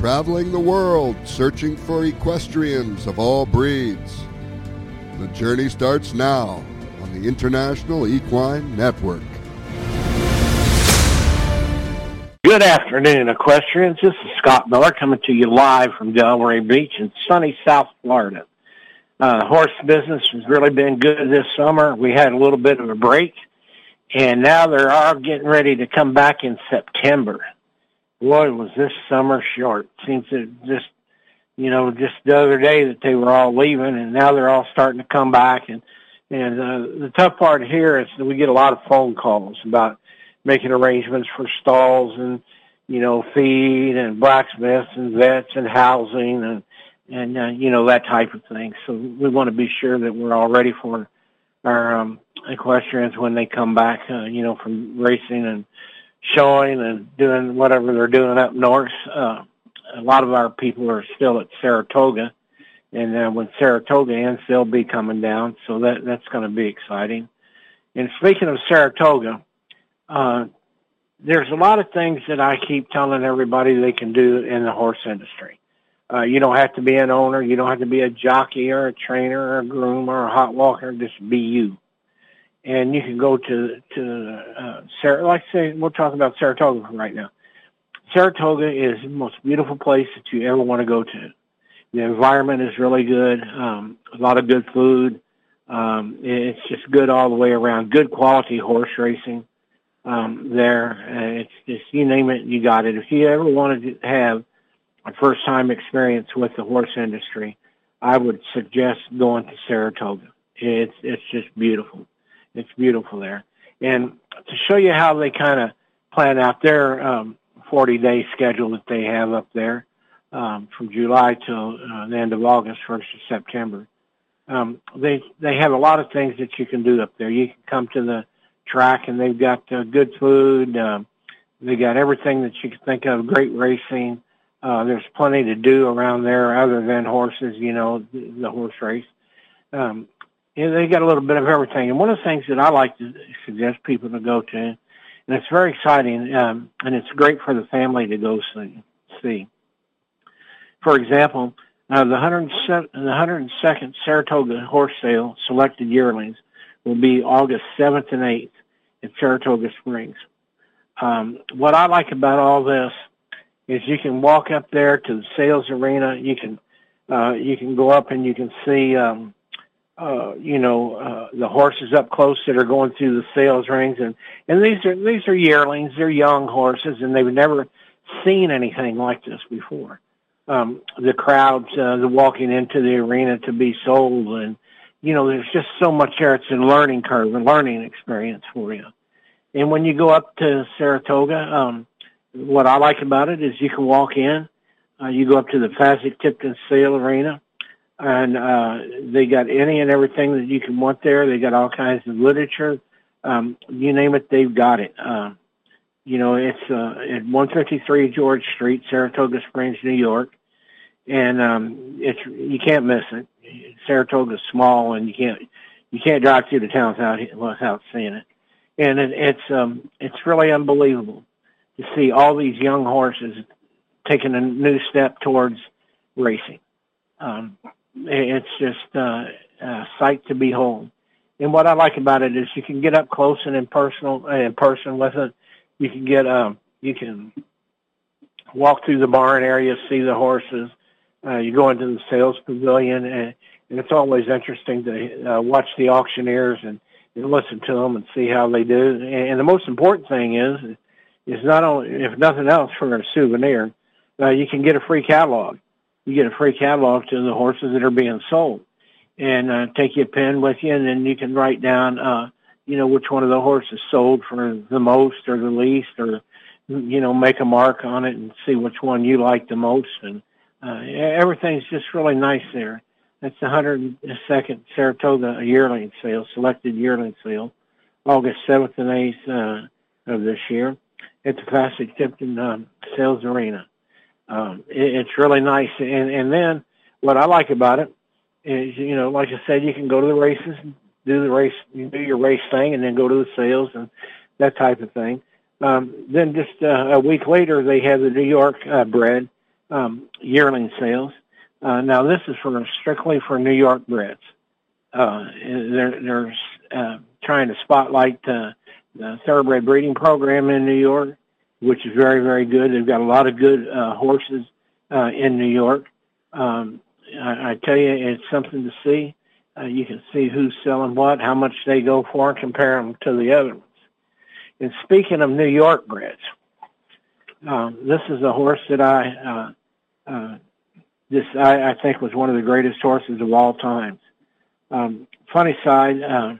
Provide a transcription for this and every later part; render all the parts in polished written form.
traveling the world, searching for equestrians of all breeds. The journey starts now on the International Equine Network. Good afternoon, equestrians. This is Scott Miller coming to you live from Delray Beach in sunny South Florida. Horse business has really been good this summer. We had a little bit of a break, and now they're all getting ready to come back in September. Boy, was this summer short. Seems to just the other day that they were all leaving, and now they're all starting to come back. And the tough part here is that we get a lot of phone calls about making arrangements for stalls and, feed and blacksmiths and vets and housing and that type of thing. So we want to be sure that we're all ready for our equestrians when they come back, from racing and showing and doing whatever they're doing up north. A lot of our people are still at Saratoga, and when Saratoga ends, they'll be coming down, so that's going to be exciting. And speaking of Saratoga, there's a lot of things that I keep telling everybody they can do in the horse industry. You don't have to be an owner. You don't have to be a jockey or a trainer or a groom or a hot walker. Just be you. And you can go we'll talk about Saratoga right now. Saratoga is the most beautiful place that you ever want to go to. The environment is really good, a lot of good food. It's just good all the way around, good quality horse racing there. It's just, you name it, you got it. If you ever wanted to have a first-time experience with the horse industry, I would suggest going to Saratoga. It's just beautiful. It's beautiful there. And to show you how they kind of plan out their 40-day schedule that they have up there from July till the end of August, 1st of September, they have a lot of things that you can do up there. You can come to the track, and they've got good food. They got everything that you can think of, great racing. There's plenty to do around there other than horses, the horse race. They got a little bit of everything. And one of the things that I like to suggest people to go to, and it's very exciting, and it's great for the family to go see. For example, the 102nd Saratoga Horse Sale Selected Yearlings will be August 7th and 8th at Saratoga Springs. What I like about all this is you can walk up there to the sales arena. You can go up and you can see the horses up close that are going through the sales rings, and these are yearlings. They're young horses, and they've never seen anything like this before. The crowds, the walking into the arena to be sold, and there's just so much there. It's a learning curve, a learning experience for you. And when you go up to Saratoga, what I like about it is you can walk in. You go up to the Fasig-Tipton Sale Arena, and they got any and everything that you can want there. They got all kinds of literature. You name it, they've got it. It's at 153 George Street, Saratoga Springs, New York, and you can't miss it. Saratoga's small, and you can't drive through the town without seeing it. And it's really unbelievable to see all these young horses taking a new step towards racing. It's just a sight to behold. And what I like about it is you can get up close and in person with it. You can walk through the barn area, see the horses. You go into the sales pavilion, and it's always interesting to watch the auctioneers and listen to them and see how they do. And the most important thing is not only, if nothing else, for a souvenir, you can get a free catalog. You get a free catalog to the horses that are being sold, and take your pen with you, and then you can write down, which one of the horses sold for the most or the least, or, make a mark on it and see which one you like the most. And everything's just really nice there. That's the 102nd Saratoga Yearling Sale, Selected Yearling Sale, August 7th and 8th of this year at the Fasig-Tipton Sales Arena. It's really nice. And then what I like about it is, like I said, you can go to the races, do your race thing, and then go to the sales and that type of thing. Then just a week later, they have the New York bred yearling sales. Now this is strictly for New York breds. They're trying to spotlight the thoroughbred breeding program in New York, which is very, very good. They've got a lot of good horses in New York. I tell you, it's something to see. You can see who's selling what, how much they go for, and compare them to the other ones. And speaking of New York breds, this is a horse that I think was one of the greatest horses of all times. Funny Cide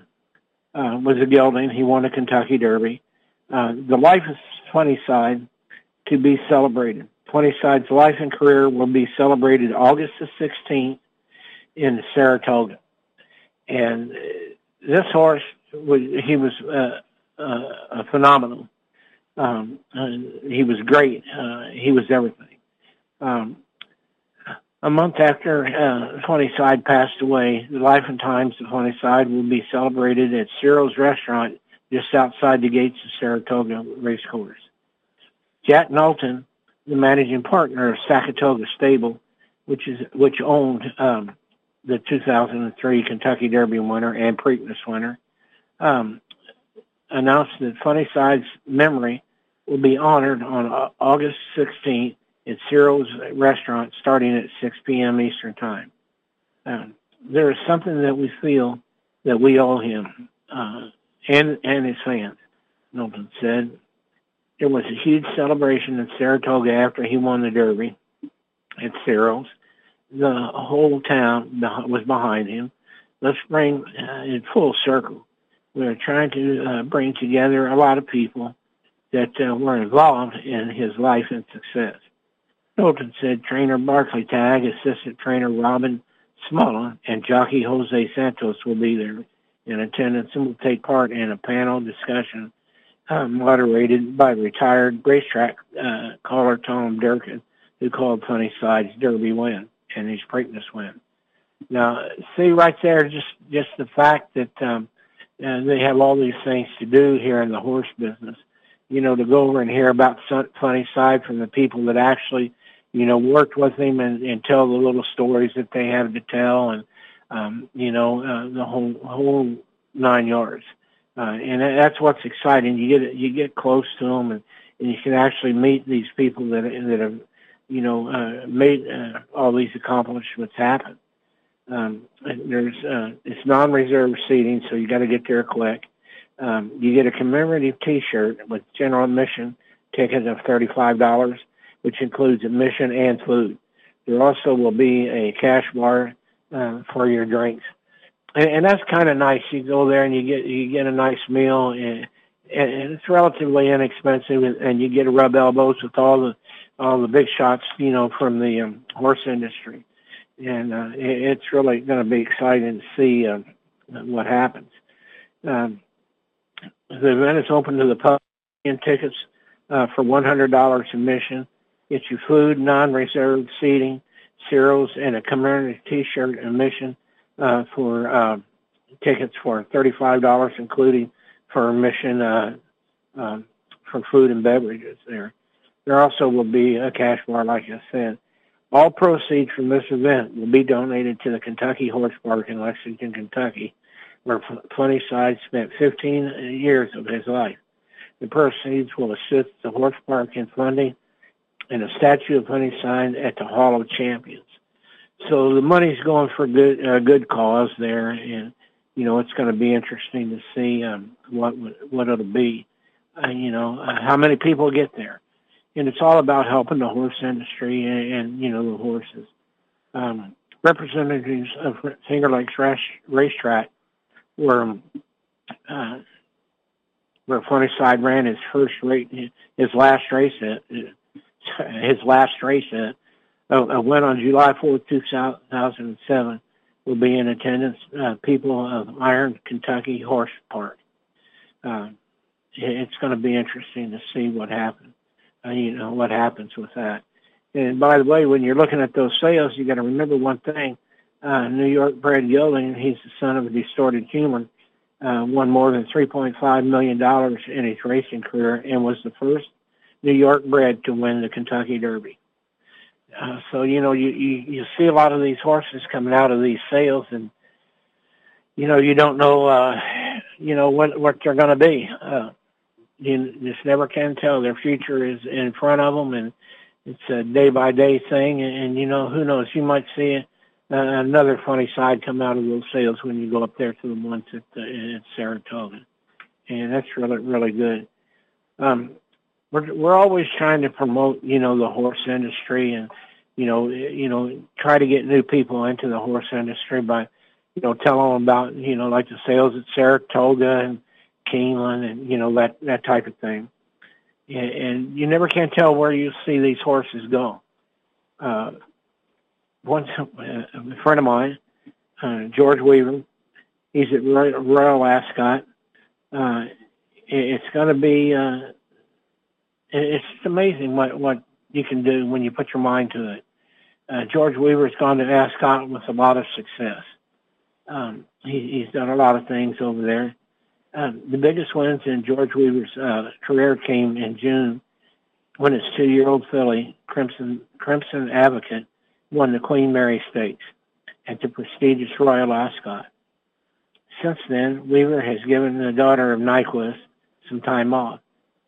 was a gelding. He won a Kentucky Derby. The life of Funny Cide to be celebrated. Funny Cide's life and career will be celebrated August the 16th in Saratoga. And this horse, he was a phenomenal. He was great. He was everything. A month after Funny Cide passed away, the life and times of Funny Cide will be celebrated at Cyril's Restaurant just outside the gates of Saratoga Racecourse. Jack Knowlton, the managing partner of Sackatoga Stable, which owned the 2003 Kentucky Derby winner and Preakness winner, announced that Funny Cide's memory will be honored on August 16th at Cyril's Restaurant, starting at 6 p.m. Eastern Time. There is something that we feel that we owe him and his fans, Knowlton said. There was a huge celebration in Saratoga after he won the Derby at Cyril's. The whole town was behind him. Let's bring it full circle. We're trying to bring together a lot of people that were involved in his life and success. Knowlton said trainer Barclay Tagg, assistant trainer Robin Smola, and jockey Jose Santos will be there in attendance and will take part in a panel discussion moderated by retired racetrack caller Tom Durkin, who called Funny Cide's Derby win and his Preakness win. Now, see right there, just the fact that they have all these things to do here in the horse business. You know, to go over and hear about Funny Cide from the people that actually, you know, worked with him and tell the little stories that they have to tell, and you know, the whole nine yards. And that's what's exciting. You get close to them, and you can actually meet these people that have, you know, made all these accomplishments happen. It's non-reserve seating, so you got to get there quick. You get a commemorative T-shirt with general admission ticket of $35, which includes admission and food. There also will be a cash bar for your drinks. And that's kind of nice. You go there and you get a nice meal, and it's relatively inexpensive, and you get to rub elbows with all the big shots, you know, from the horse industry. And it's really going to be exciting to see what happens. The event is open to the public, and tickets for $100 admission. Get your food, non-reserved seating, cereals, and a commemorative T-shirt admission. For tickets for $35, including for admission for food and beverages there. There also will be a cash bar, like I said. All proceeds from this event will be donated to the Kentucky Horse Park in Lexington, Kentucky, where Funny Cide spent 15 years of his life. The proceeds will assist the horse park in funding and a statue of Funny Cide at the Hall of Champions. So the money's going for good cause there, and you know it's going to be interesting to see what it'll be. You know how many people get there, and it's all about helping the horse industry and you know the horses. Representatives of Finger Lakes Racetrack, where Funny Cide ran his last race at. A win on July 4th, 2007 will be in attendance, people of Iron, Kentucky Horse Park. It's going to be interesting to see what happens, you know, what happens with that. And by the way, when you're looking at those sales, you got to remember one thing. New York bred gelding, he's the son of a distorted human, won more than $3.5 million in his racing career and was the first New York bred to win the Kentucky Derby. So, you know, you see a lot of these horses coming out of these sales, and, you know, you don't know, what they're going to be. You just never can tell. Their future is in front of them, and it's a day-by-day thing. And, you know, who knows? You might see another Funny Cide come out of those sales when you go up there to the ones at Saratoga. And that's really, really good. We're always trying to promote, you know, the horse industry, and, you know, try to get new people into the horse industry by, you know, telling them about, you know, like the sales at Saratoga and Keeneland, and, you know, that type of thing. And you never can tell where you see these horses go. Once a friend of mine, George Weaver, he's at Royal Ascot. It's going to be, it's amazing what you can do when you put your mind to it. George Weaver's gone to Ascot with a lot of success. He's done a lot of things over there. The biggest wins in George Weaver's career came in June when his 2-year-old filly, Crimson Advocate, won the Queen Mary Stakes at the prestigious Royal Ascot. Since then, Weaver has given the daughter of Nyquist some time off.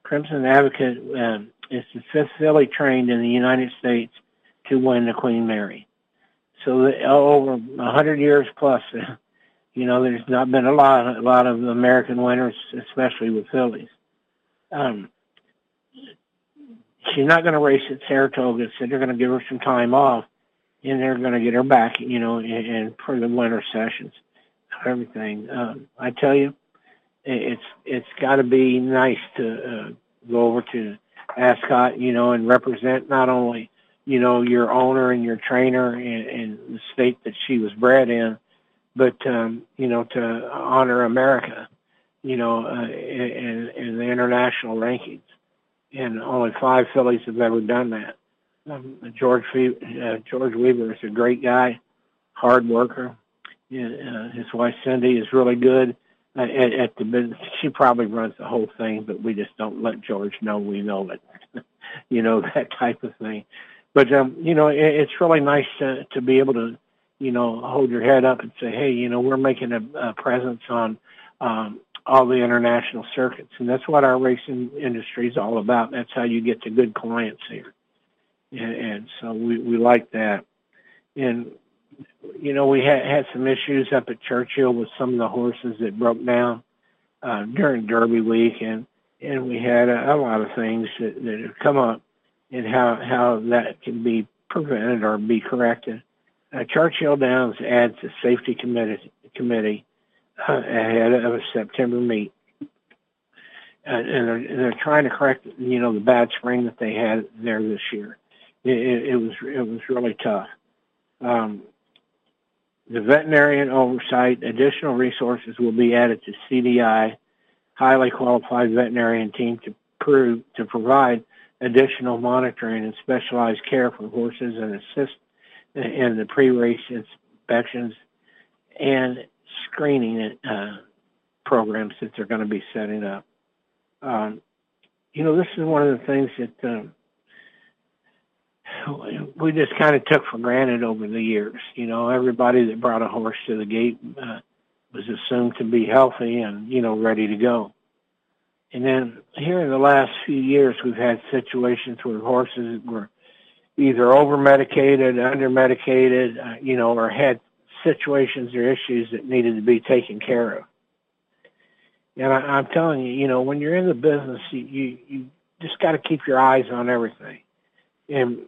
Crimson Advocate is the 5th filly trained in the United States to win the Queen Mary. So over 100 years plus, you know, there's not been a lot of American winners, especially with fillies. She's not going to race at Saratoga, so they're going to give her some time off, and they're going to get her back, you know, and for the winter sessions, everything. I tell you, it's got to be nice to go over to Ascot, you know, and represent not only, you know, your owner and your trainer and the state that she was bred in, but, you know, to honor America, you know, in the international rankings. And only 5 fillies have ever done that. George Weaver is a great guy, hard worker. His wife, Cindy, is really good. At the business, she probably runs the whole thing, but we just don't let George know we know it, you know, that type of thing. But, you know, it's really nice to be able to, you know, hold your head up and say, hey, you know, we're making a presence on all the international circuits. And that's what our racing industry is all about. That's how you get to good clients here. And so we like that. And, you know, we had some issues up at Churchill with some of the horses that broke down during Derby week, and we had a lot of things that have come up and how that can be prevented or be corrected. Churchill Downs adds a safety committee ahead of a September meet, and they're trying to correct, you know, the bad spring that they had there this year. It was really tough. The veterinarian oversight, additional resources will be added to CDI, highly qualified veterinarian team to provide additional monitoring and specialized care for horses and assist in the pre-race inspections and screening programs that they're going to be setting up. You know, this is one of the things that we just kind of took for granted over the years. You know, everybody that brought a horse to the gate was assumed to be healthy and, you know, ready to go. And then here in the last few years, we've had situations where horses were either over-medicated, under-medicated, you know, or had situations or issues that needed to be taken care of. And I'm telling you, you know, when you're in the business, you just got to keep your eyes on everything. And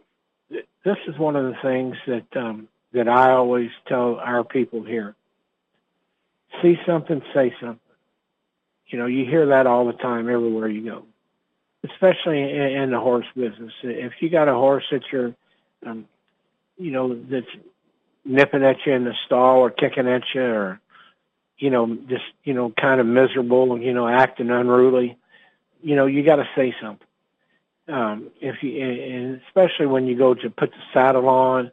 this is one of the things that I always tell our people here. See something, say something. You know, you hear that all the time everywhere you go, especially in the horse business. If you got a horse that you're, you know, that's nipping at you in the stall or kicking at you or, you know, just, you know, kind of miserable, you know, acting unruly, you know, you got to say something. If you, and especially when you go to put the saddle on,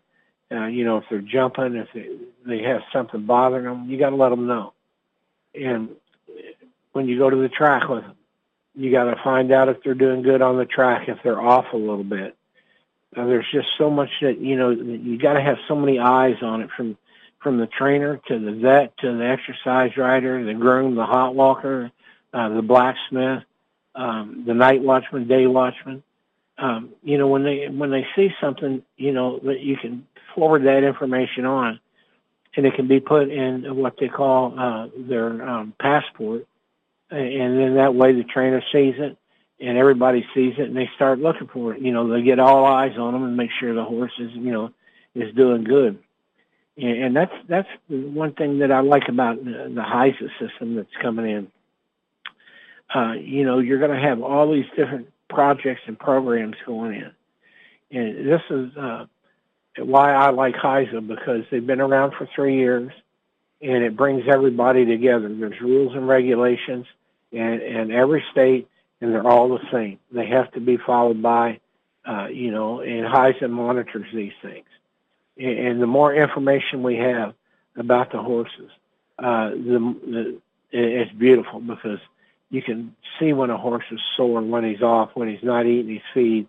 you know, if they're jumping, if they have something bothering them, you got to let them know. And when you go to the track with them, you got to find out if they're doing good on the track, if they're off a little bit. There's just so much that, you know, you got to have so many eyes on it, from the trainer to the vet to the exercise rider, the groom, the hot walker, the blacksmith, the night watchman, day watchman. You know, when they see something, you know, that you can forward that information on, and it can be put in what they call their passport, and then that way the trainer sees it, and everybody sees it, and they start looking for it. You know, they get all eyes on them and make sure the horse is, you know, is doing good. And that's one thing that I like about the HISA system that's coming in. You know, you're going to have all these different projects and programs going in. And this is why I like HISA, because they've been around for 3 years, and it brings everybody together. There's rules and regulations in every state, and they're all the same. They have to be followed by, you know, and HISA monitors these things. And the more information we have about the horses, it's beautiful, because you can see when a horse is sore, when he's off, when he's not eating his feed,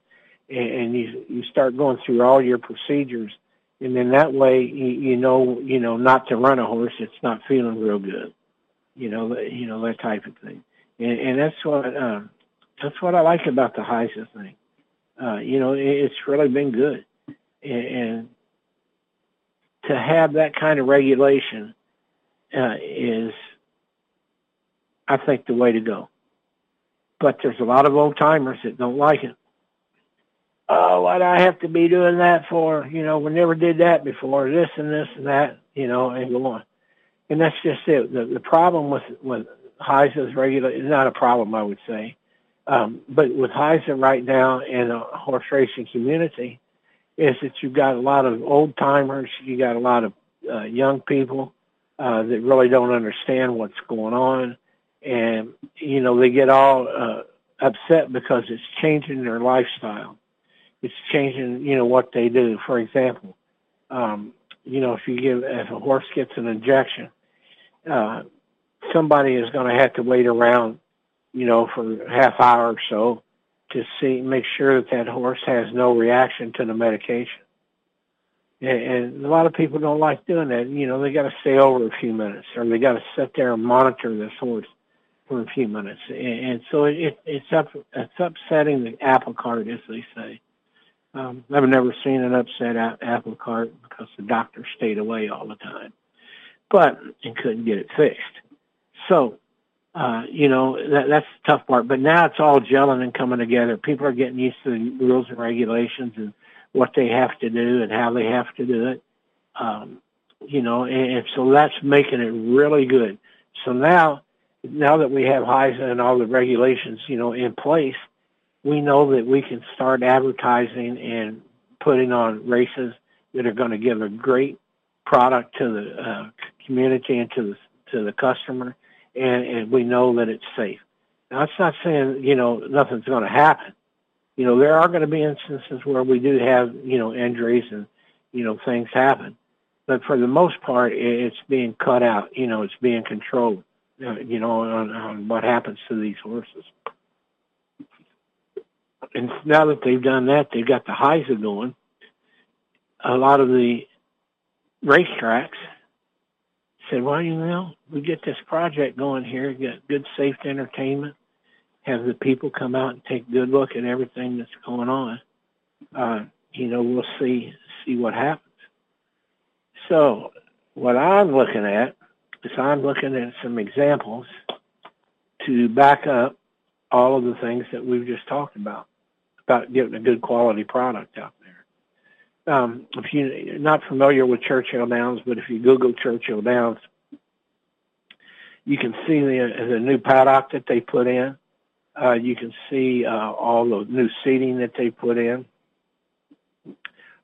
and you start going through all your procedures, and then that way you know not to run a horse that's not feeling real good, you know that type of thing, and that's what I like about the HISA thing. You know, it's really been good, and to have that kind of regulation is, I think, the way to go. But there's a lot of old-timers that don't like it. Oh, why'd I have to be doing that for? You know, we never did that before, this and this and that, you know, and go on. And that's just it. The problem with HISA's regulation, not a problem, I would say, but with HISA right now in the horse racing community, is that you've got a lot of old-timers, you got a lot of young people that really don't understand what's going on, and, you know, they get all upset because it's changing their lifestyle. It's changing, you know, what they do. For example, you know, if a horse gets an injection, somebody is going to have to wait around, you know, for a half hour or so, to see, make sure that horse has no reaction to the medication. And a lot of people don't like doing that. You know, they got to stay over a few minutes, or they got to sit there and monitor this horse for a few minutes. And so it's upsetting the apple cart, as they say. I've never seen an upset apple cart because the doctor stayed away all the time, but and couldn't get it fixed. So, you know, that's the tough part. But now it's all gelling and coming together. People are getting used to the rules and regulations and what they have to do and how they have to do it. You know, and so that's making it really good. So now that we have HISA and all the regulations, you know, in place, we know that we can start advertising and putting on races that are going to give a great product to the community and to the customer. And we know that it's safe. Now, it's not saying, you know, nothing's going to happen. You know, there are going to be instances where we do have, you know, injuries and, you know, things happen. But for the most part, it's being cut out. You know, it's being controlled, you know, on what happens to these horses. And now that they've done that, they've got the HISA going. A lot of the racetracks said, well, you know, we get this project going here, get good, safe entertainment, have the people come out and take a good look at everything that's going on. You know, we'll see what happens. So what I'm looking at is some examples to back up all of the things that we've just talked about getting a good quality product out there. If you're not familiar with Churchill Downs, but if you Google Churchill Downs, you can see the new paddock that they put in. You can see all the new seating that they put in,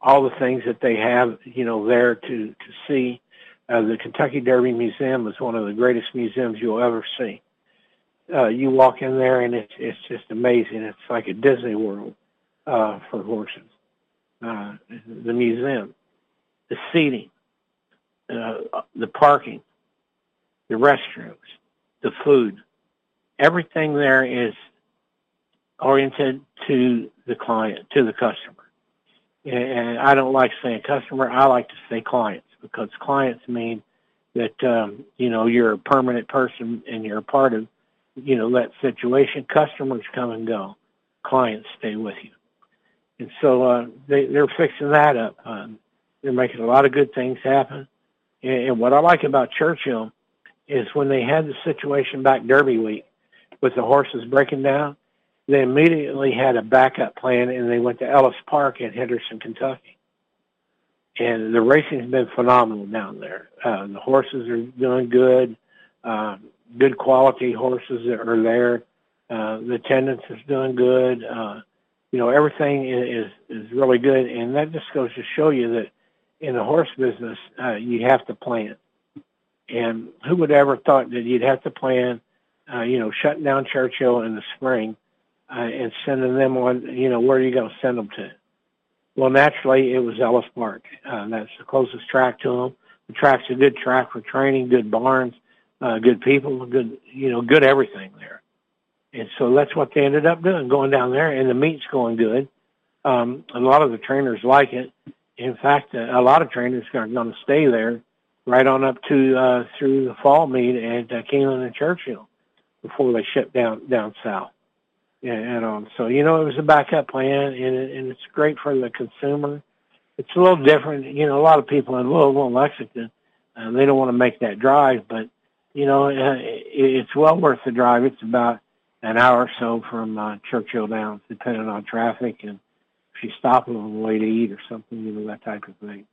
all the things that they have, you know, there to see. The Kentucky Derby Museum is one of the greatest museums you'll ever see. You walk in there, and it's just amazing. It's like a Disney World for horses. The museum, the seating, the parking, the restrooms, the food, everything there is oriented to the client, to the customer. and I don't like saying customer. I like to say clients, because clients mean that, you know, you're a permanent person and you're a part of, you know, that situation. Customers come and go. Clients stay with you. And so they're fixing that up. They're making a lot of good things happen. And what I like about Churchill is when they had the situation back Derby week with the horses breaking down, they immediately had a backup plan, and they went to Ellis Park in Henderson, Kentucky. And the racing has been phenomenal down there. The horses are doing good. Good quality horses are there. The attendance is doing good. You know, everything is really good. And that just goes to show you that in the horse business, you have to plan. And who would ever thought that you'd have to plan, you know, shutting down Churchill in the spring and sending them on, you know, where are you going to send them to? Well, naturally, it was Ellis Park. That's the closest track to them. The track's a good track for training, good barns, good people, good, you know, good everything there. And so that's what they ended up doing, going down there, and the meet's going good. A lot of the trainers like it. In fact, a lot of trainers are going to stay there right on up to through the fall meet at Keeneland and Churchill before they ship down south. And on. So, you know, it was a backup plan, and it's great for the consumer. It's a little different. You know, a lot of people in Louisville and Lexington, they don't want to make that drive, but, you know, it's well worth the drive. It's about an hour or so from Churchill Downs, depending on traffic and if you stop on the way to eat or something, you know, that type of thing.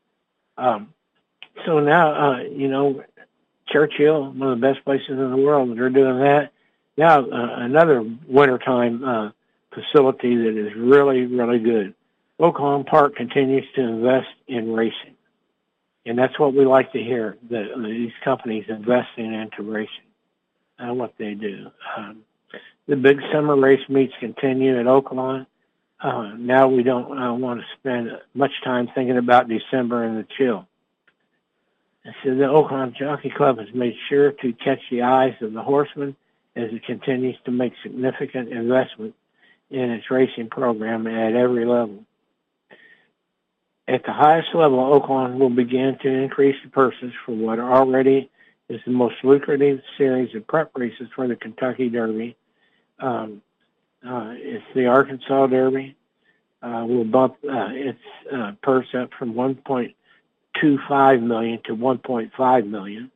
So now, you know, Churchill, one of the best places in the world, they're doing that. Now, another wintertime facility that is really, really good. Oaklawn Park continues to invest in racing, and that's what we like to hear, that these companies investing into racing and what they do. The big summer race meets continue at Oaklawn. Now we don't want to spend much time thinking about December and the chill. And so the Oaklawn Jockey Club has made sure to catch the eyes of the horsemen as it continues to make significant investment in its racing program at every level. At the highest level, Oaklawn will begin to increase the purses for what already is the most lucrative series of prep races for the Kentucky Derby. It's the Arkansas Derby. Will bump its purse up from $1.25 million to $1.5 million.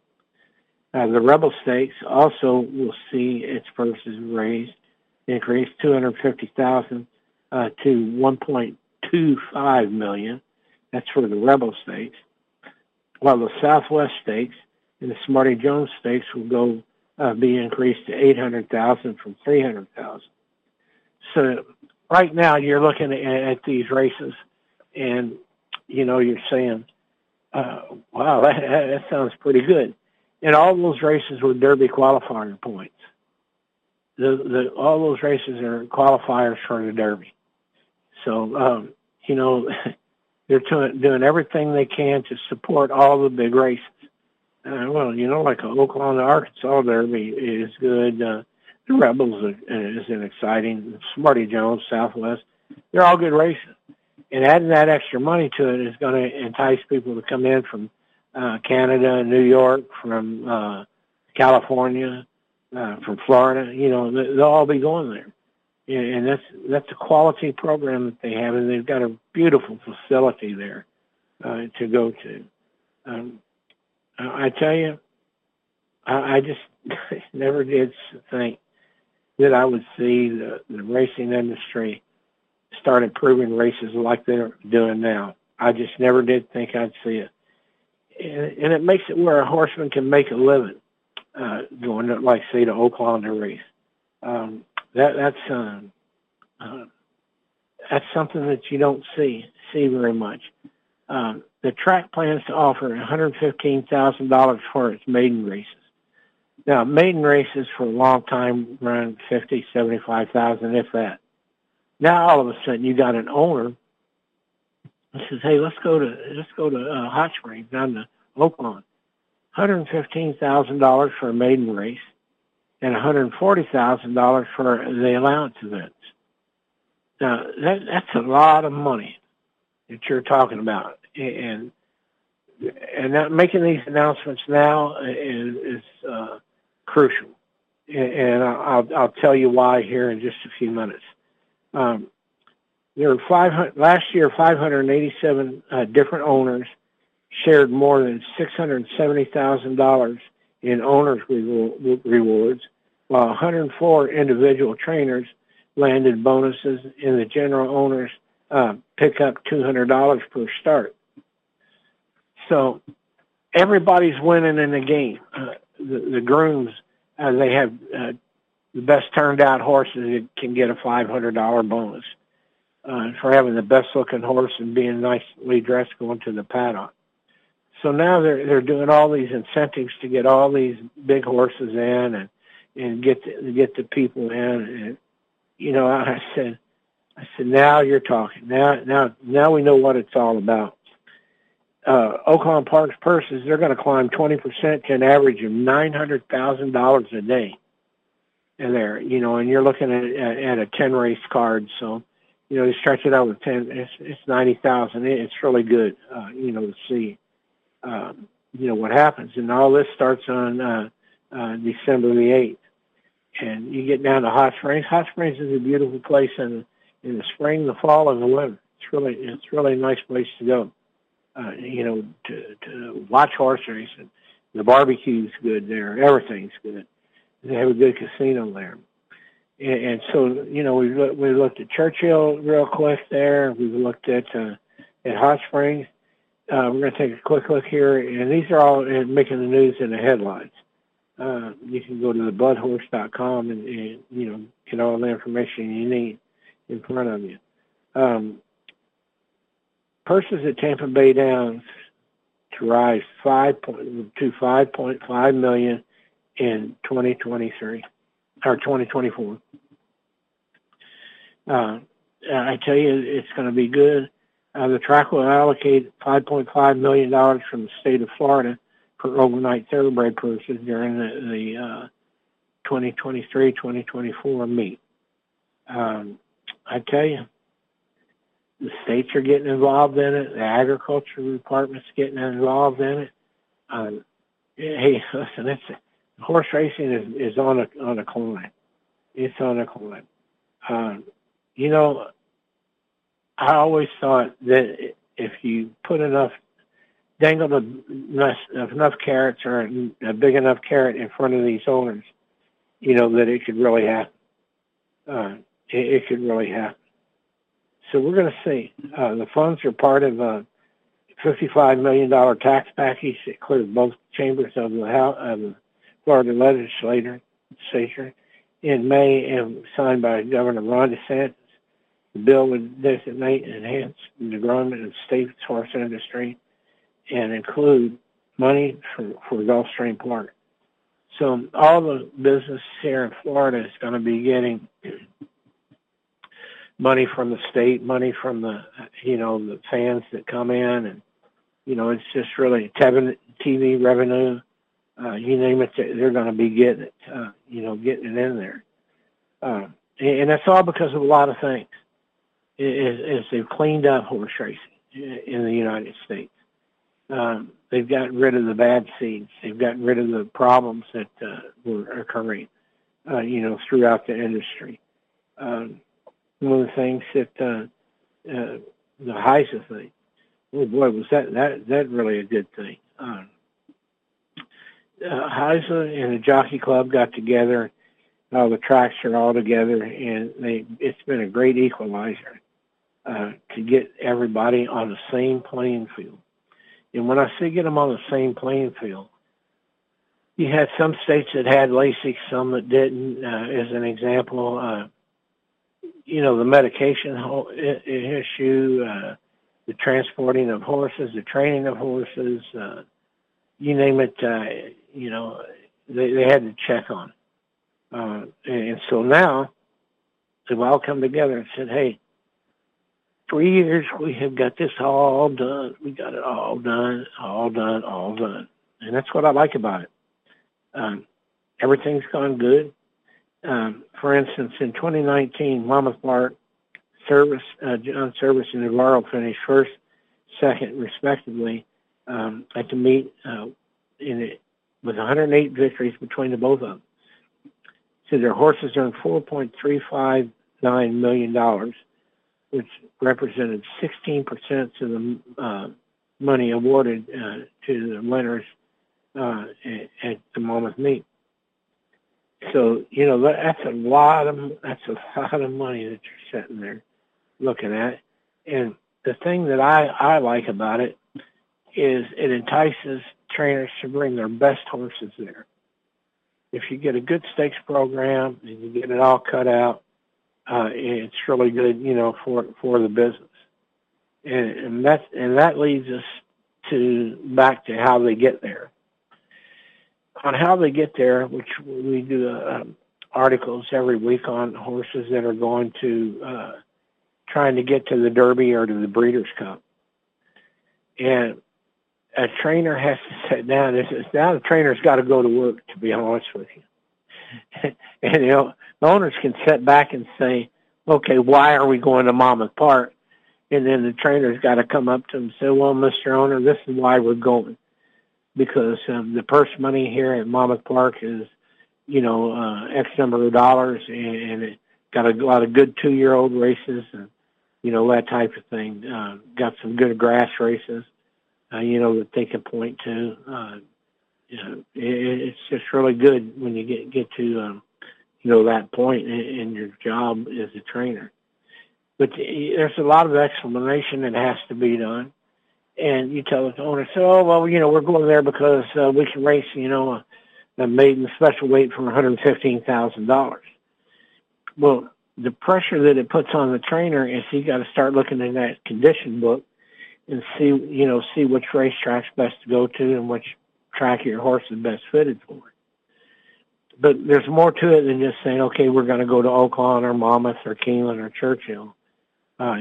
The Rebel Stakes also will see its purses raised, increased $250,000 to $1.25 million. That's for the Rebel Stakes. While the Southwest Stakes and the Smarty Jones Stakes will go be increased to $800,000 from $300,000. So right now you're looking at these races, and you know you're saying, "Wow, that sounds pretty good." And all those races were Derby qualifier points. All those races are qualifiers for the Derby. So, you know, they're doing everything they can to support all the big races. Well, you know, like Oklahoma, Arkansas Derby is good. The Rebels is an exciting. Smarty Jones, Southwest, they're all good races. And adding that extra money to it is going to entice people to come in from Canada, New York, from California, from Florida. You know, they'll all be going there. And that's a quality program that they have, and they've got a beautiful facility there to go to. I tell you, I just never did think that I would see the racing industry start improving races like they're doing now. I just never did think I'd see it. And it makes it where a horseman can make a living going to, like, say, to Oakland to race. That's something that you don't see very much. The track plans to offer $115,000 for its maiden races. Now, maiden races for a long time run $50,000, $75,000, if that. Now, all of a sudden, you got an owner and says, "Hey, let's go to Hot Springs down to Oakland. $115,000 for a maiden race, and $140,000 for the allowance events." Now that's a lot of money, that you're talking about. And making these announcements now is crucial. And I'll tell you why here in just a few minutes. There were 587 different owners shared more than $670,000 in owners' rewards, while 104 individual trainers landed bonuses, and the general owners pick up $200 per start. So everybody's winning in the game. The grooms, they have the best turned-out horses that can get a $500 bonus for having the best-looking horse and being nicely dressed going to the paddock. So now they're doing all these incentives to get all these big horses in and get the people in. And, you know, I said, now you're talking. Now we know what it's all about. Oaklawn Park's purses, they're going to climb 20% to an average of $900,000 a day. And there, you know, and you're looking at a 10 race card. So, you know, you stretch it out with 10, it's 90,000. It's really good, you know, to see. You know what happens, and all this starts on December the 8th. And you get down to Hot Springs. Hot Springs is a beautiful place in the spring, the fall, and the winter. It's really a nice place to go. You know, to watch horse racing. The barbecue's good there. Everything's good. They have a good casino there. And so, you know, we looked at Churchill real quick there. We looked at Hot Springs. We're going to take a quick look here, and these are all making the news in the headlines. You can go to thebloodhorse.com and you know, get all the information you need in front of you. Purses at Tampa Bay Downs to rise to $5.5 million in 2023 or 2024. I tell you, it's going to be good. The track will allocate $5.5 million from the state of Florida for overnight thoroughbred purses during the 2023-2024 meet. I tell you, the states are getting involved in it. The agriculture department's getting involved in it. Hey, listen, horse racing is on a climb. It's on a climb. You know, I always thought that if you put dangled enough carrots or a big enough carrot in front of these owners, you know, that it could really happen. It could really happen. So we're going to see. The funds are part of a $55 million tax package that cleared both chambers of the Florida legislature in May and signed by Governor Ron DeSantis. The bill would designate and enhance the development of the state's horse industry and include money for Gulfstream Park. So all the business here in Florida is going to be getting money from the state, money from the, you know, the fans that come in. And, you know, it's just really TV revenue. You name it, they're going to be getting it, you know, getting it in there. And that's all because of a lot of things. Is they've cleaned up horse racing in the United States. They've gotten rid of the bad seeds. They've gotten rid of the problems that were occurring, you know, throughout the industry. One of the things that the HISA thing, oh boy, was that really a good thing. HISA and the Jockey Club got together. The tracks are all together, and it's been a great equalizer. To get everybody on the same playing field. And when I say get them on the same playing field, you had some states that had LASIK, some that didn't. As an example, you know, the medication issue, the transporting of horses, the training of horses, you name it, you know, they had to check on it. And so now they've all come together and said, hey, 3 years we have got this all done. We got it all done. And that's what I like about it. Everything's gone good. For instance, in 2019, Monmouth Park, John Service and Navarro finished first second, respectively, at the meet with 108 victories between the both of them. So their horses earned $4.359 million, which represented 16% of the money awarded to the winners at the Monmouth meet. So, you know, that's a lot of money that you're sitting there looking at. And the thing that I like about it is it entices trainers to bring their best horses there. If you get a good stakes program and you get it all cut out, it's really good, you know, for the business. And that leads us back to how they get there. On how they get there, which we do articles every week on horses that are going to trying to get to the Derby or to the Breeders' Cup. And a trainer has to sit down. Now the trainer's got to go to work, to be honest with you. And, you know, the owners can sit back and say, okay, why are we going to Monmouth Park? And then the trainer's got to come up to him and say, well, Mr. Owner, this is why we're going. Because the purse money here at Monmouth Park is, you know, X number of dollars, and it got a lot of good 2-year-old races, and, you know, that type of thing. Got some good grass races, you know, that they can point to. You know, it's just really good when you get to, you know, that point in your job as a trainer. But there's a lot of explanation that has to be done. And you tell the owner, so, oh, well, you know, we're going there because we can race, you know, a maiden special weight for $115,000. Well, the pressure that it puts on the trainer is he got to start looking in that condition book and see which racetrack's best to go to and which track your horse is best fitted for. But there's more to it than just saying, okay, we're going to go to Oaklawn or Monmouth or Keeneland or Churchill,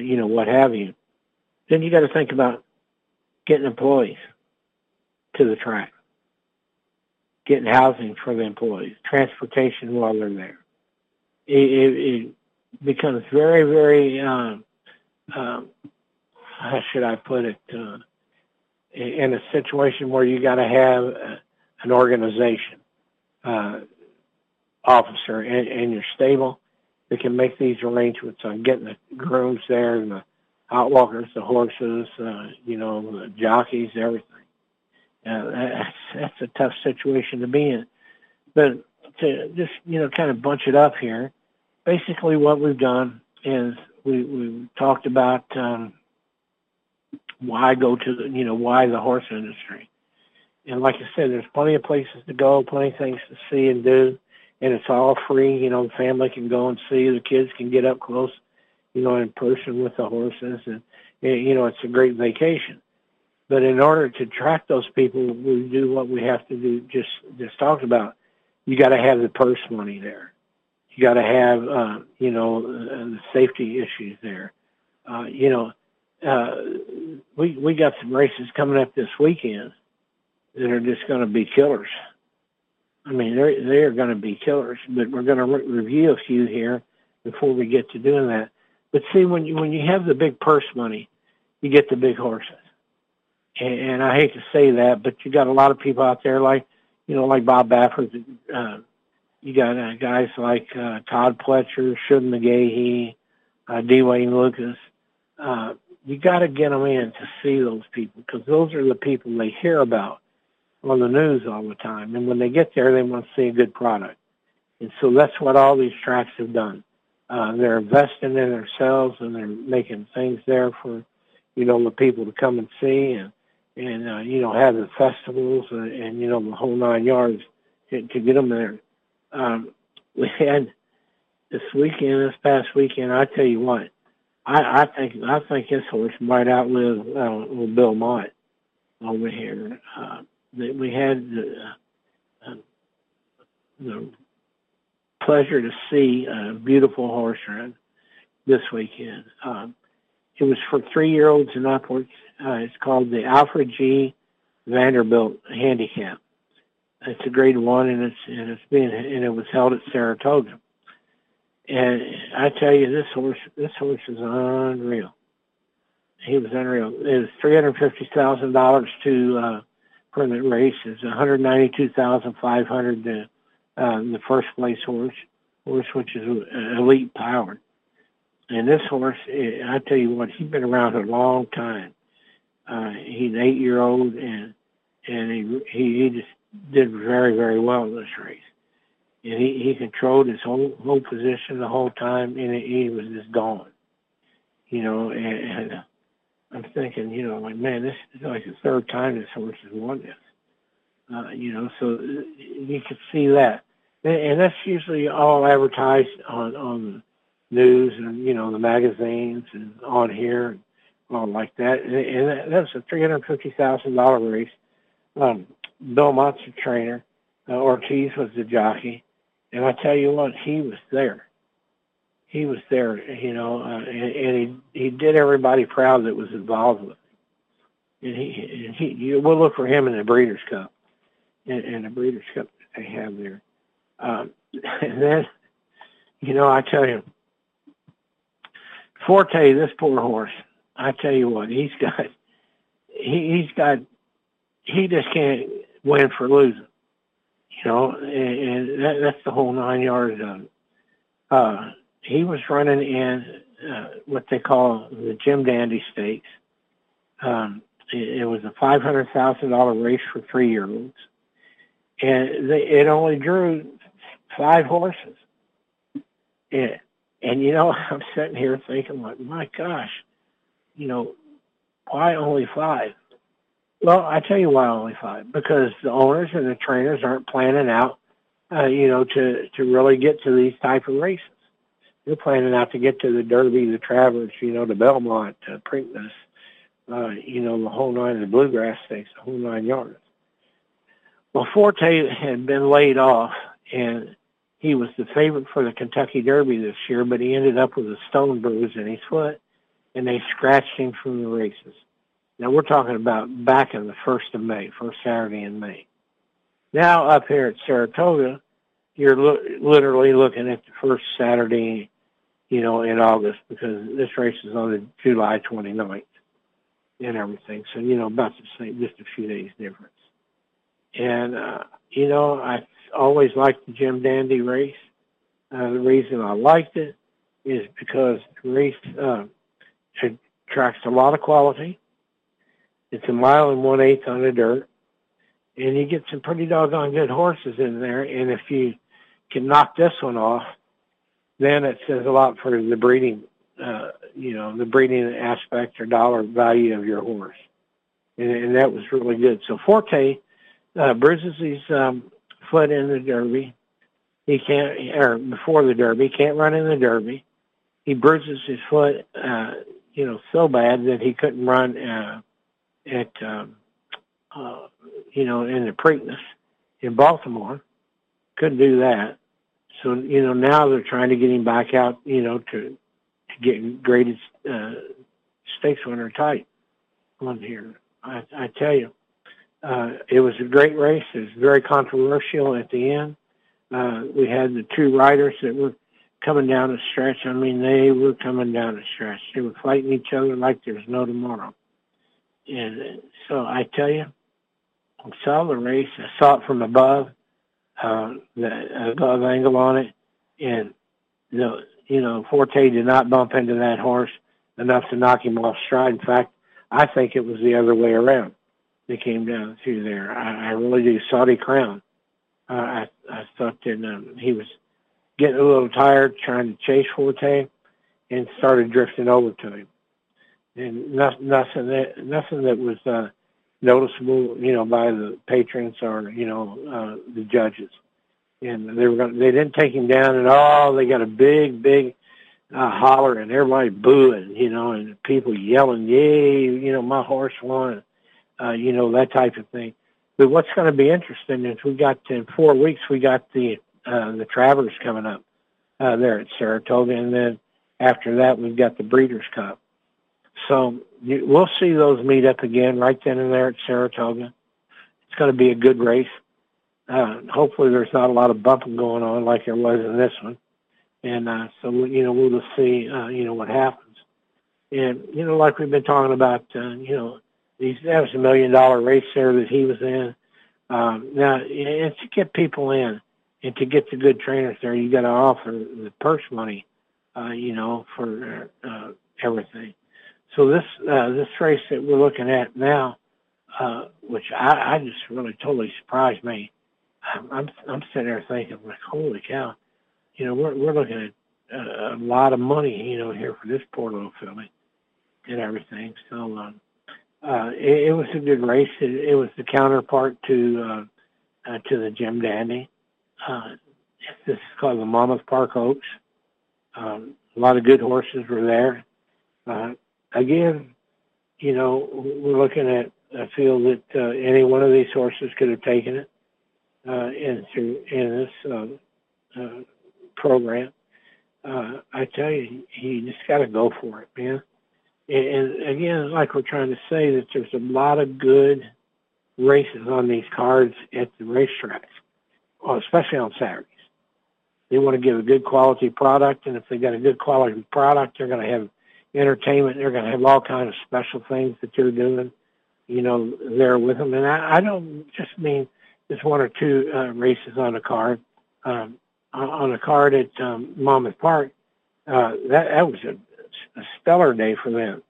you know, what have you. Then you got to think about getting employees to the track, getting housing for the employees, transportation while they're there. It becomes very, very, how should I put it, in a situation where you got to have an organization officer in your stable that can make these arrangements on getting the grooms there and the outwalkers, the horses, you know, the jockeys, everything. That's a tough situation to be in. But to just, you know, kind of bunch it up here, basically what we've done is we talked about why the horse industry. And like I said, there's plenty of places to go, plenty of things to see and do, and it's all free. You know, the family can go and see, the kids can get up close, you know, in person with the horses, and, you know, it's a great vacation. But in order to attract those people, we do what we have to do, just talked about. You got to have the purse money there. You got to have, you know, the safety issues there. You know, we got some races coming up this weekend that are just going to be killers. I mean, they're going to be killers, but we're going to review a few here before we get to doing that. But see, when you have the big purse money, you get the big horses. And I hate to say that, but you got a lot of people out there like Bob Baffert. You got guys like Todd Pletcher, Shug McGahee, Dwayne Lucas. You got to get them in to see those people, because those are the people they hear about on the news all the time. And when they get there, they want to see a good product. And so that's what all these tracks have done. They're investing in themselves, and they're making things there for, you know, the people to come and see and you know, have the festivals and you know, the whole nine yards to get them there. We had this past weekend, I tell you what, I think this horse might outlive old Bill Mott over here. We had the pleasure to see a beautiful horse run this weekend. It was for 3-year-olds and upwards. It's called the Alfred G. Vanderbilt Handicap. It's a Grade 1, and it was held at Saratoga. And I tell you, this horse is unreal. He was unreal. It was $350,000 to permit races, $192,500 to the first place horse, which is elite powered. And this horse, I tell you what, he's been around a long time. He's an 8-year-old, and he just did very, very well in this race. And he controlled his whole position the whole time, and he was just gone. You know, and I'm thinking, you know, like, man, this is like the third time this horse has won this. You know, so you could see that. And that's usually all advertised on the news and, you know, the magazines and on here and all like that. And that was a $350,000 race. Belmont's the trainer. Ortiz was the jockey. And I tell you what, he was there. He was there, you know, and he did everybody proud that was involved with him. And we'll look for him in the Breeders' Cup, in the Breeders' Cup that they have there. And then, you know, I tell you, Forte, this poor horse, I tell you what, he just can't win for losing, you know, and that's the whole 9 yards of it. He was running in what they call the Jim Dandy Stakes. It was a $500,000 race for 3-year-olds. And it only drew 5 horses. And, you know, I'm sitting here thinking, like, my gosh, you know, why only 5? Well, I tell you why only 5, because the owners and the trainers aren't planning out, you know, to really get to these type of races. They're planning out to get to the Derby, the Travers, you know, the Belmont, Preakness, you know, the whole 9, the Bluegrass Stakes, the whole 9 yards. Well, Forte had been laid off, and he was the favorite for the Kentucky Derby this year, but he ended up with a stone bruise in his foot, and they scratched him from the races. Now, we're talking about back in the 1st of May, first Saturday in May. Now, up here at Saratoga, you're literally looking at the first Saturday, you know, in August, because this race is on the July 29th and everything. So, you know, about the same, just a few days difference. And, you know, I always liked the Jim Dandy race. The reason I liked it is because the race attracts a lot of quality. It's a 1 1/8 miles on the dirt. And you get some pretty doggone good horses in there. And if you can knock this one off, then it says a lot for the breeding, you know, the breeding aspect or dollar value of your horse. And that was really good. So Forte bruises his foot in the Derby. He can't, or before the Derby, can't run in the Derby. He bruises his foot, you know, so bad that he couldn't run at, you know, in the Preakness in Baltimore. Couldn't do that. So, you know, now they're trying to get him back out, you know, to get graded stakes winner type on here. I tell you, it was a great race. It was very controversial at the end. We had the 2 riders that were coming down the stretch. I mean, they were coming down the stretch. They were fighting each other like there was no tomorrow. And so I tell you, I saw the race. I saw it from above, the above angle on it. And, you know, Forte did not bump into that horse enough to knock him off stride. In fact, I think it was the other way around. They came down through there. I really do. Saudi Crown. I thought that he was getting a little tired trying to chase Forte and started drifting over to him. And nothing that was noticeable, you know, by the patrons or, you know, the judges. And they didn't take him down at all. They got a big holler and everybody booing, you know, and people yelling, yay, you know, my horse won, you know, that type of thing. But what's going to be interesting is we got in 4 weeks, we got the Travers coming up there at Saratoga. And then after that, we've got the Breeders' Cup. So we'll see those meet up again right then and there at Saratoga. It's going to be a good race. Hopefully there's not a lot of bumping going on like there was in this one. And so, you know, we'll just see, you know, what happens. And, you know, like we've been talking about, you know, that was $1 million race there that he was in. Now, and to get people in and to get the good trainers there, you got to offer the purse money, you know, for everything. So this race that we're looking at now, which I just really totally surprised me. I'm sitting there thinking, like, holy cow, you know, we're looking at a lot of money, you know, here for this poor little filly and everything. So it was a good race. It was the counterpart to the Jim Dandy. This is called the Monmouth Park Oaks. A lot of good horses were there. Again, you know, we're looking at a field that any one of these horses could have taken it in this program. I tell you, you just got to go for it, man. And again, like we're trying to say, that there's a lot of good races on these cards at the racetracks, especially on Saturdays. They want to give a good quality product, and if they got a good quality product, they're going to have entertainment. They're going to have all kinds of special things that they're doing, you know, there with them. And I don't just mean just one or two races on a card. On a card at Monmouth Park, that was a stellar day for them,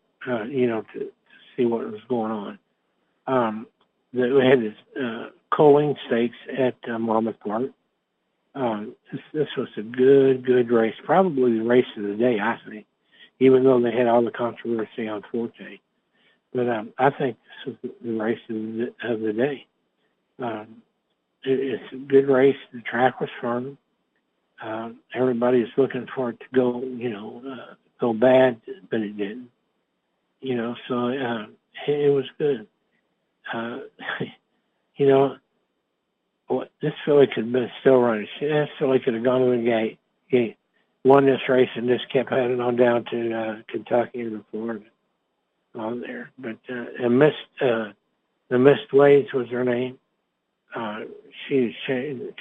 you know, to see what was going on. We had this Coaling Stakes at Monmouth Park. This was a good race, probably the race of the day, I think, even though they had all the controversy on Forte. But I think this was the race of the day. It's a good race. The track was firm. Everybody's looking for it to go, you know, go bad, but it didn't. You know, so it was good. You know, this filly could have been still running. This filly could have gone to the gate, won this race, and just kept heading on down to Kentucky or Florida on there. But the Missed Waves was her name. She was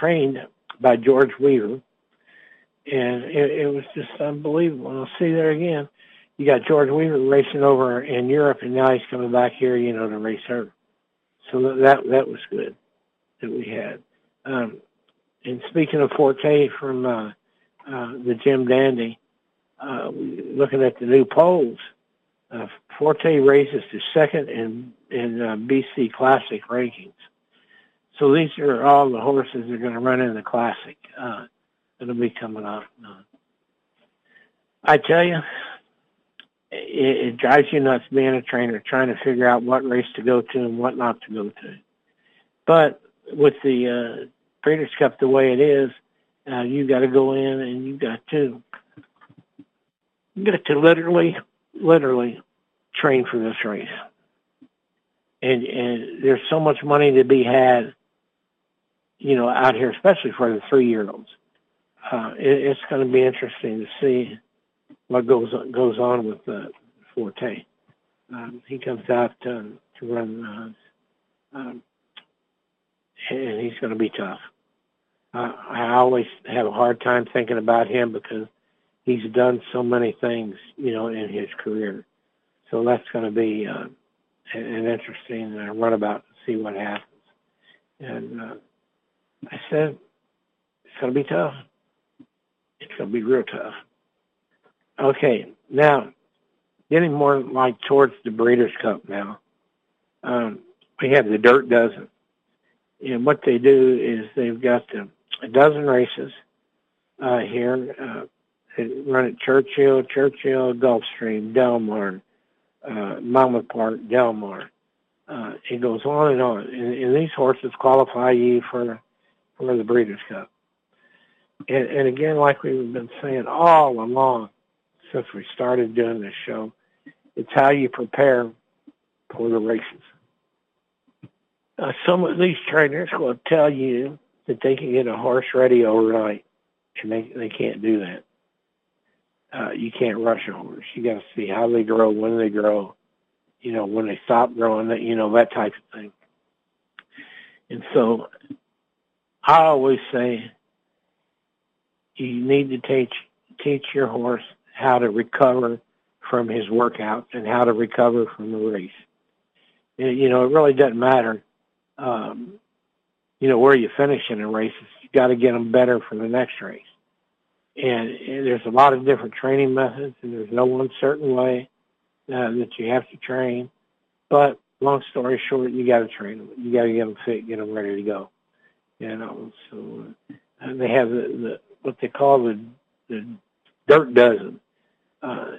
trained by George Weaver, and it was just unbelievable. And I'll see there again. You got George Weaver racing over in Europe, and now he's coming back here, you know, to race her. So that was good that we had. And speaking of Forte from the Jim Dandy, looking at the new polls, Forte raises to second in BC Classic rankings. So these are all the horses that are going to run in the Classic that'll be coming up. I tell you, it drives you nuts being a trainer, trying to figure out what race to go to and what not to go to. But with the Breeders' Cup the way it is, you got to go in and you got to literally train for this race. And there's so much money to be had, you know, out here, especially for the 3-year-olds. It's going to be interesting to see what goes on with Forte. He comes out to run, and he's going to be tough. I always have a hard time thinking about him because he's done so many things, you know, in his career. So that's going to be an interesting runabout to see what happens. And I said, it's going to be tough. It's going to be real tough. Okay, now, getting more like towards the Breeders' Cup now, we have the Dirt Dozen. And what they do is they've got a dozen races here. They run at Churchill, Gulfstream, Del Mar, Monmouth Park, Del Mar. It goes on and on. And these horses qualify you for the Breeders' Cup. And again, like we've been saying all along since we started doing this show, it's how you prepare for the races. Some of these trainers will tell you that they can get a horse ready overnight, and they can't do that. You can't rush a horse. You got to see how they grow, when they grow, you know, when they stop growing, you know, that type of thing. And so I always say you need to teach your horse how to recover from his workout and how to recover from the race. You know, it really doesn't matter, you know, where you finish in a race. You've got to get them better for the next race. And there's a lot of different training methods, and there's no one certain way that you have to train. But long story short, you got to train them. You got to get them fit, get them ready to go. You know, so they have the what they call the dirt dozen.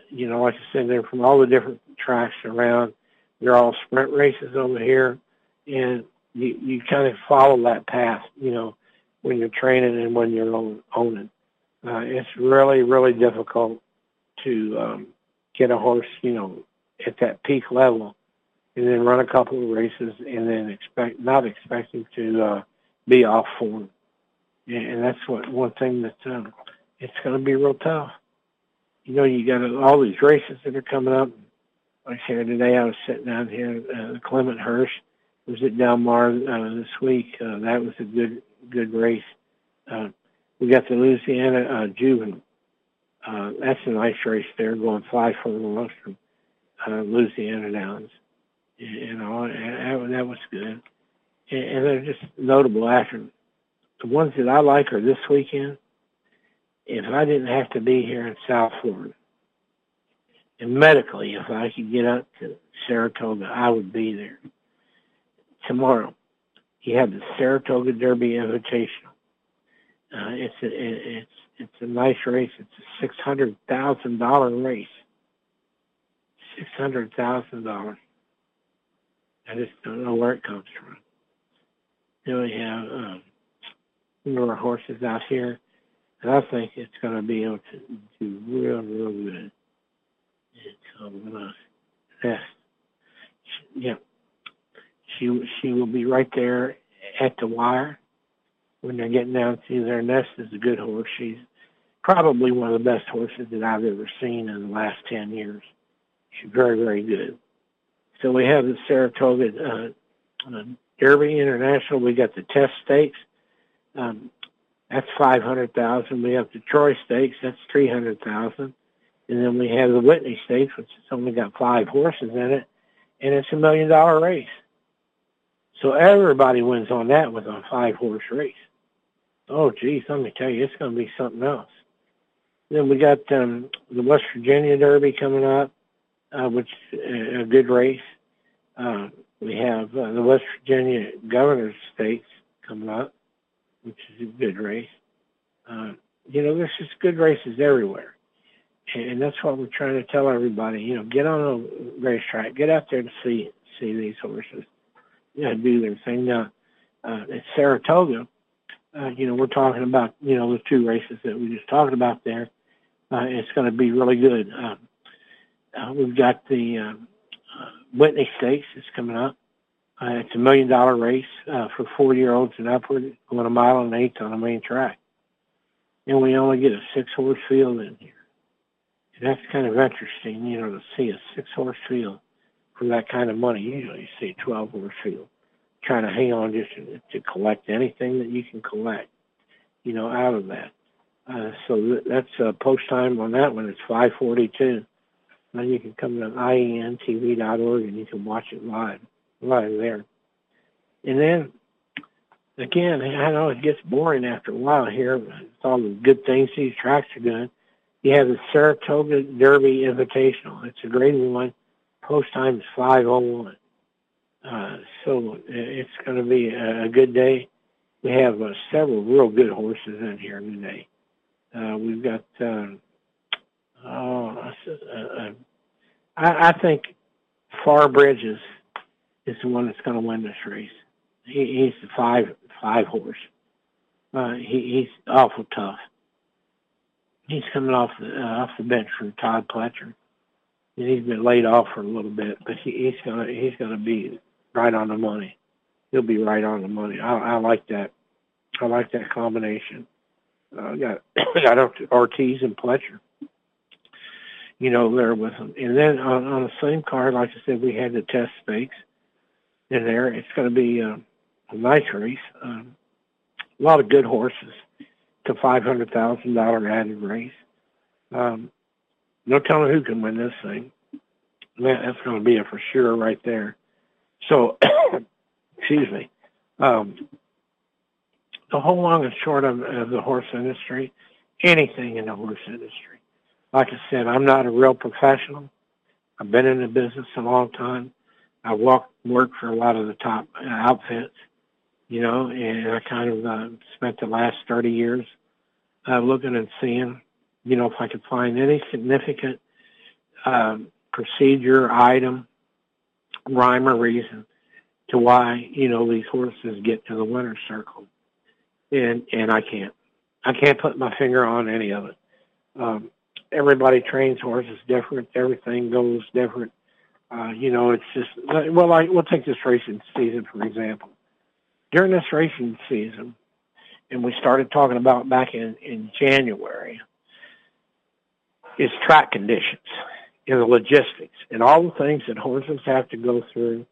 You know, like I said, they're from all the different tracks around. They're all sprint races over here, and you kind of follow that path, you know, when you're training and when you're owning. It's really, really difficult to get a horse, you know, at that peak level and then run a couple of races and then not expect him to be off form. And that's one thing that it's going to be real tough. You know, you got all these races that are coming up. Like here today, I was sitting down here. Clement Hirsch was at Del Mar this week. That was a good race. We got the Louisiana Juvenile. That's a nice race there, going 5 furlongs from Louisiana Downs. You know, and that was good. And they're just notable after. The ones that I like are this weekend. If I didn't have to be here in South Florida, and medically, if I could get up to Saratoga, I would be there. Tomorrow, you have the Saratoga Derby Invitational. It's a nice race. It's a $600,000 race. $600,000. I just don't know where it comes from. Then we have some of our horses out here, and I think it's going to be able to do real, real good. Yeah, she will be right there at the wire. When they're getting down to their nest, is a good horse. She's probably one of the best horses that I've ever seen in the last 10 years. She's very, very good. So we have the Saratoga Derby International. We got the Test Stakes. That's $500,000. We have the Troy Stakes. That's $300,000. And then we have the Whitney Stakes, which has only got 5 horses in it, and it's a $1 million race. So everybody wins on that with a 5-horse race. Oh, geez, let me tell you, it's going to be something else. Then we got the West Virginia Derby coming up, which is a good race. We have the West Virginia Governor's Stakes coming up, which is a good race. You know, there's just good races everywhere. And that's what we're trying to tell everybody, you know, get on a racetrack, get out there to see these horses, you know, do their thing. Now, at Saratoga, you know, we're talking about, you know, the 2 races that we just talked about there. It's going to be really good. We've got the Whitney Stakes that's coming up. It's a $1 million race for 4-year-olds and upward, going 1.8 miles on the main track. And we only get a 6-horse field in here. That's kind of interesting, you know, to see a 6-horse field for that kind of money. Usually you see a 12-horse field trying to hang on just to collect anything that you can collect, you know, out of that. So that's post time on that one. It's 5:42. Now you can come to ientv.org and you can watch it live there. And then, again, I know it gets boring after a while here. But it's all the good things. These tracks are good. You have the Saratoga Derby Invitational. It's a grade 1. Post time is 5:01. So it's going to be a good day. We have several real good horses in here today. We've got, I think Far Bridges is the one that's going to win this race. He's the 5 horse. He's awful tough. He's coming off the bench from Todd Pletcher, and he's been laid off for a little bit, but he's gonna be right on the money. He'll be right on the money. I like that. I like that combination. I got Ortiz and Pletcher, you know, there with them. And then on the same card, like I said, we had the Test Stakes in there. It's gonna be a nice race. A lot of good horses. It's a $500,000 added race. No telling who can win this thing. That's going to be a for sure right there. So, excuse me. The whole long and short of the horse industry, anything in the horse industry. Like I said, I'm not a real professional. I've been in the business a long time. I worked for a lot of the top outfits, you know, and I kind of spent the last 30 years looking and seeing, you know, if I could find any significant procedure, item, rhyme, or reason to why, you know, these horses get to the winner's circle. And I can't put my finger on any of it. Everybody trains horses different. Everything goes different. You know, it's just, well, we'll take this racing season, for example. During this racing season, and we started talking about back in January, is track conditions and the logistics and all the things that horses have to go through.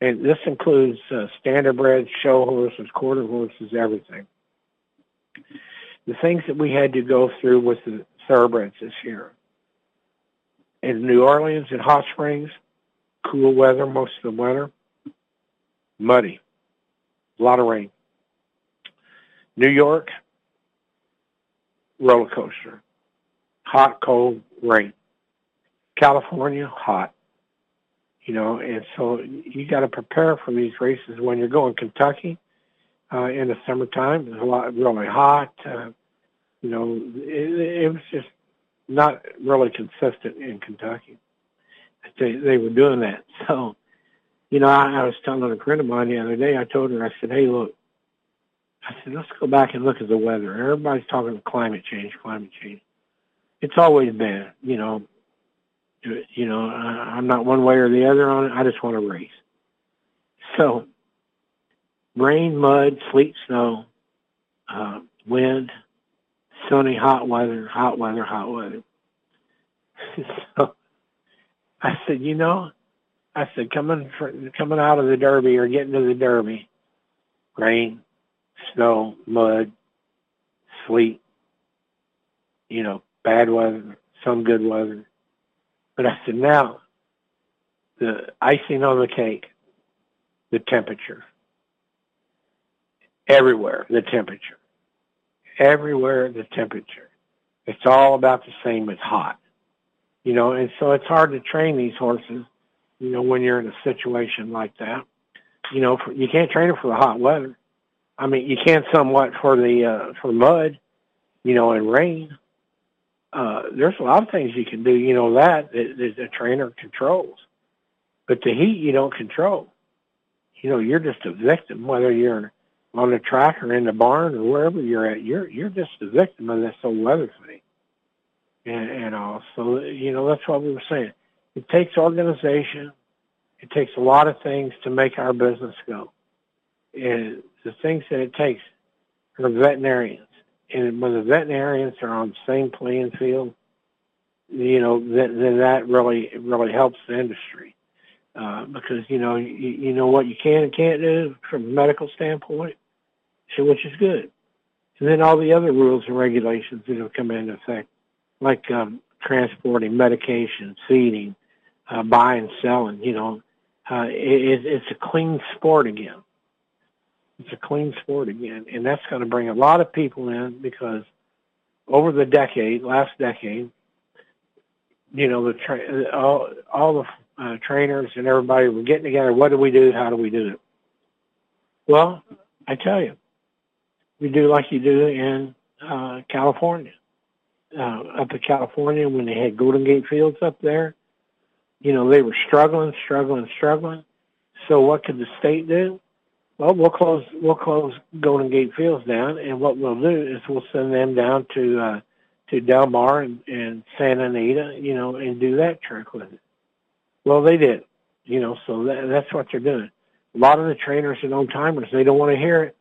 And this includes standardbreds, show horses, quarter horses, everything. The things that we had to go through with the thoroughbreds this year. In New Orleans and Hot Springs, cool weather most of the winter, muddy, a lot of rain. New York, roller coaster, hot, cold, rain. California, hot. You know, and so you got to prepare for these races when you're going. Kentucky in the summertime, it's a lot really hot. You know, it was just not really consistent in Kentucky. They were doing that. So, you know, I was telling a friend of mine the other day. I told her, I said, "Hey, look," I said, "let's go back and look at the weather. Everybody's talking about climate change. It's always been, you know." You know, I'm not one way or the other on it. I just want to race. So rain, mud, sleet, snow, wind, sunny, hot weather. So I said, you know, coming out of the Derby or getting to the Derby, rain, snow, mud, sleet, you know, bad weather, some good weather. But I said, now, the icing on the cake, the temperature. Everywhere, the temperature. It's all about the same as hot. You know, and so it's hard to train these horses, you know, when you're in a situation like that. You know, you can't train them for the hot weather. I mean, you can somewhat for mud, you know, and rain. There's a lot of things you can do, you know, that the trainer controls. But the heat you don't control. You know, you're just a victim, whether you're on the track or in the barn or wherever you're at. You're just a victim of this whole weather thing and all. So, you know, that's what we were saying. It takes organization. It takes a lot of things to make our business go. And the things that it takes are veterinarians. And when the veterinarians are on the same playing field, you know, then that really helps the industry. Because, you know, you know what you can and can't do from a medical standpoint, which is good. And then all the other rules and regulations that have come into effect, like transporting, medication, feeding, buying, selling, you know, it's a clean sport again. It's a clean sport again, and that's going to bring a lot of people in because over the last decade, you know, all the trainers and everybody were getting together. What do we do? How do we do it? Well, I tell you, we do like you do in California. Up in California, when they had Golden Gate Fields up there, you know, they were struggling. So what could the state do? Well, we'll close Golden Gate Fields down, and what we'll do is we'll send them down to Del Mar and Santa Anita, you know, and do that trick with it. Well, they did, you know, so that's what they're doing. A lot of the trainers and old-timers, they don't want to hear it.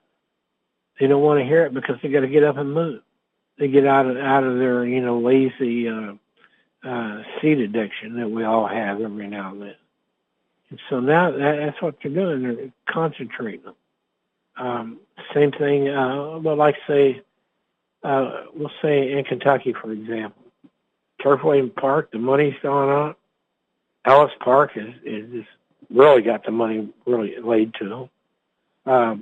They don't want to hear it because they got to get up and move. They get out of their, you know, lazy seat addiction that we all have every now and then. So now that's what they're doing. They're concentrating. Same thing, we'll say in Kentucky, for example. Turfway Park, the money's gone up. Ellis Park is really got the money really laid to. You're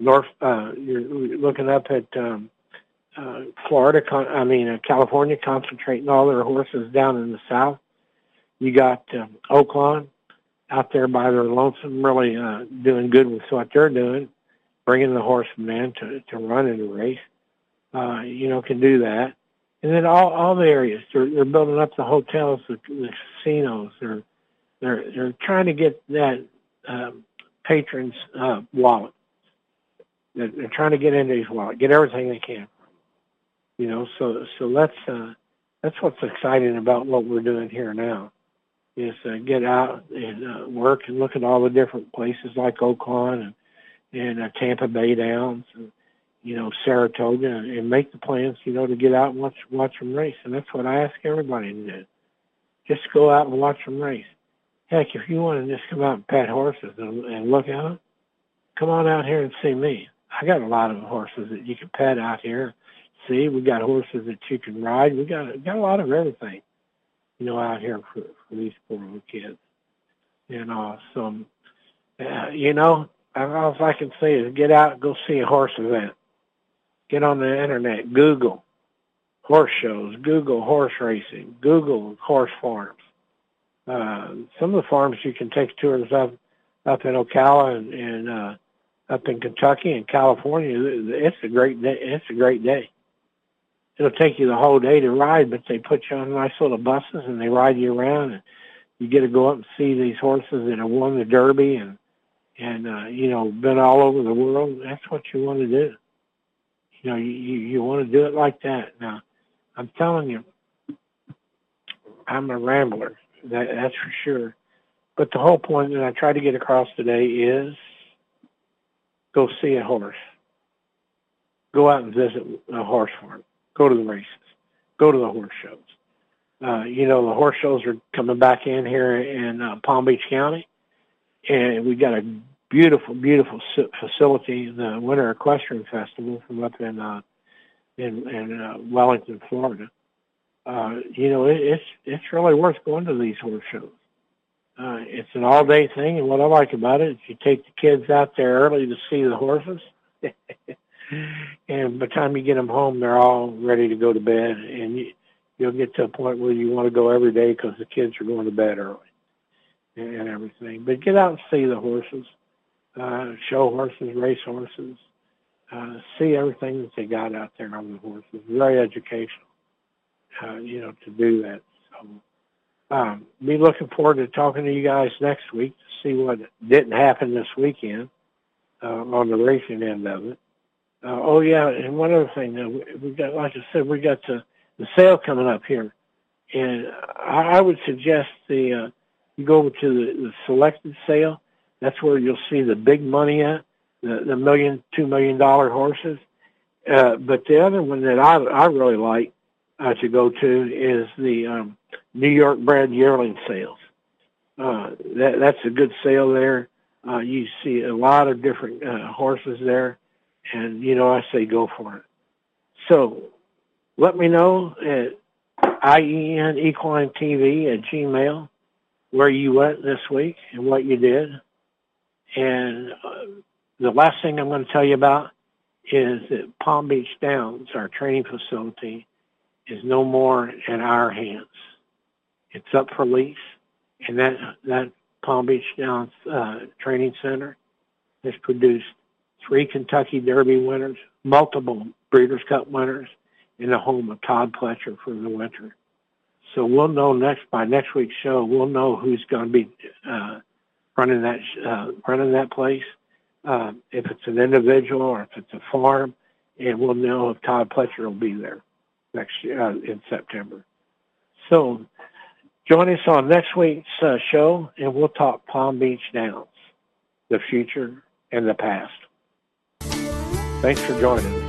looking up at California concentrating all their horses down in the south. You got Oaklawn out there by their lonesome, really doing good with what they're doing, bringing the horsemen in to run in the race. Can do that. And then all the areas, they're building up the hotels, the casinos. They're trying to get that patron's wallet. They're trying to get into his wallet, get everything they can. So that's what's exciting about what we're doing here now, is get out and work and look at all the different places like Oaklawn and Tampa Bay Downs and, Saratoga, and make the plans, to get out and watch them race. And that's what I ask everybody to do. Just go out and watch them race. Heck, if you want to just come out and pat horses and look at them, come on out here and see me. I got a lot of horses that you can pet out here. See, we got horses that you can ride. We got a lot of everything, out here for these poor little kids. All I can say is get out and go see a horse event. Get on the internet, Google horse shows, Google horse racing, Google horse farms. Some of the farms you can take tours of up in Ocala and up in Kentucky and California. It's a great day. It'll take you the whole day to ride, but they put you on nice little buses and they ride you around, and you get to go up and see these horses that have won the Derby and been all over the world. That's what you want to do. You want to do it like that. Now, I'm telling you, I'm a rambler. That's for sure. But the whole point that I try to get across today is go see a horse. Go out and visit a horse farm. Go to the races. Go to the horse shows. The horse shows are coming back in here in Palm Beach County. And we got a beautiful, beautiful facility, the Winter Equestrian Festival from up in Wellington, Florida. It's really worth going to these horse shows. It's an all-day thing, and what I like about it is you take the kids out there early to see the horses, and by the time you get them home, they're all ready to go to bed, and you'll get to a point where you want to go every day because the kids are going to bed early. And everything. But get out and see the horses, show horses, race horses, see everything that they got out there on the horses. Very educational, to do that. So, be looking forward to talking to you guys next week to see what didn't happen this weekend on the racing end of it. And one other thing, we got, like I said, we got the sale coming up here, and I would suggest you go over to the selected sale. That's where you'll see the big money at, the $1 million, $2 million horses. But the other one that I really like to go to is the New York bred yearling sales. That's a good sale there. You see a lot of different horses there, and I say go for it. So let me know at IENEquineTV@gmail.com. where you went this week and what you did. And the last thing I'm going to tell you about is that Palm Beach Downs, our training facility, is no more in our hands. It's up for lease. And that Palm Beach Downs training center has produced 3 Kentucky Derby winners, multiple Breeders' Cup winners, in the home of Todd Pletcher for the winter. So we'll know by next week's show, we'll know who's going to be running that place, if it's an individual or if it's a farm, and we'll know if Todd Pletcher will be there next year, in September. So join us on next week's show, and we'll talk Palm Beach Downs, the future and the past. Thanks for joining us.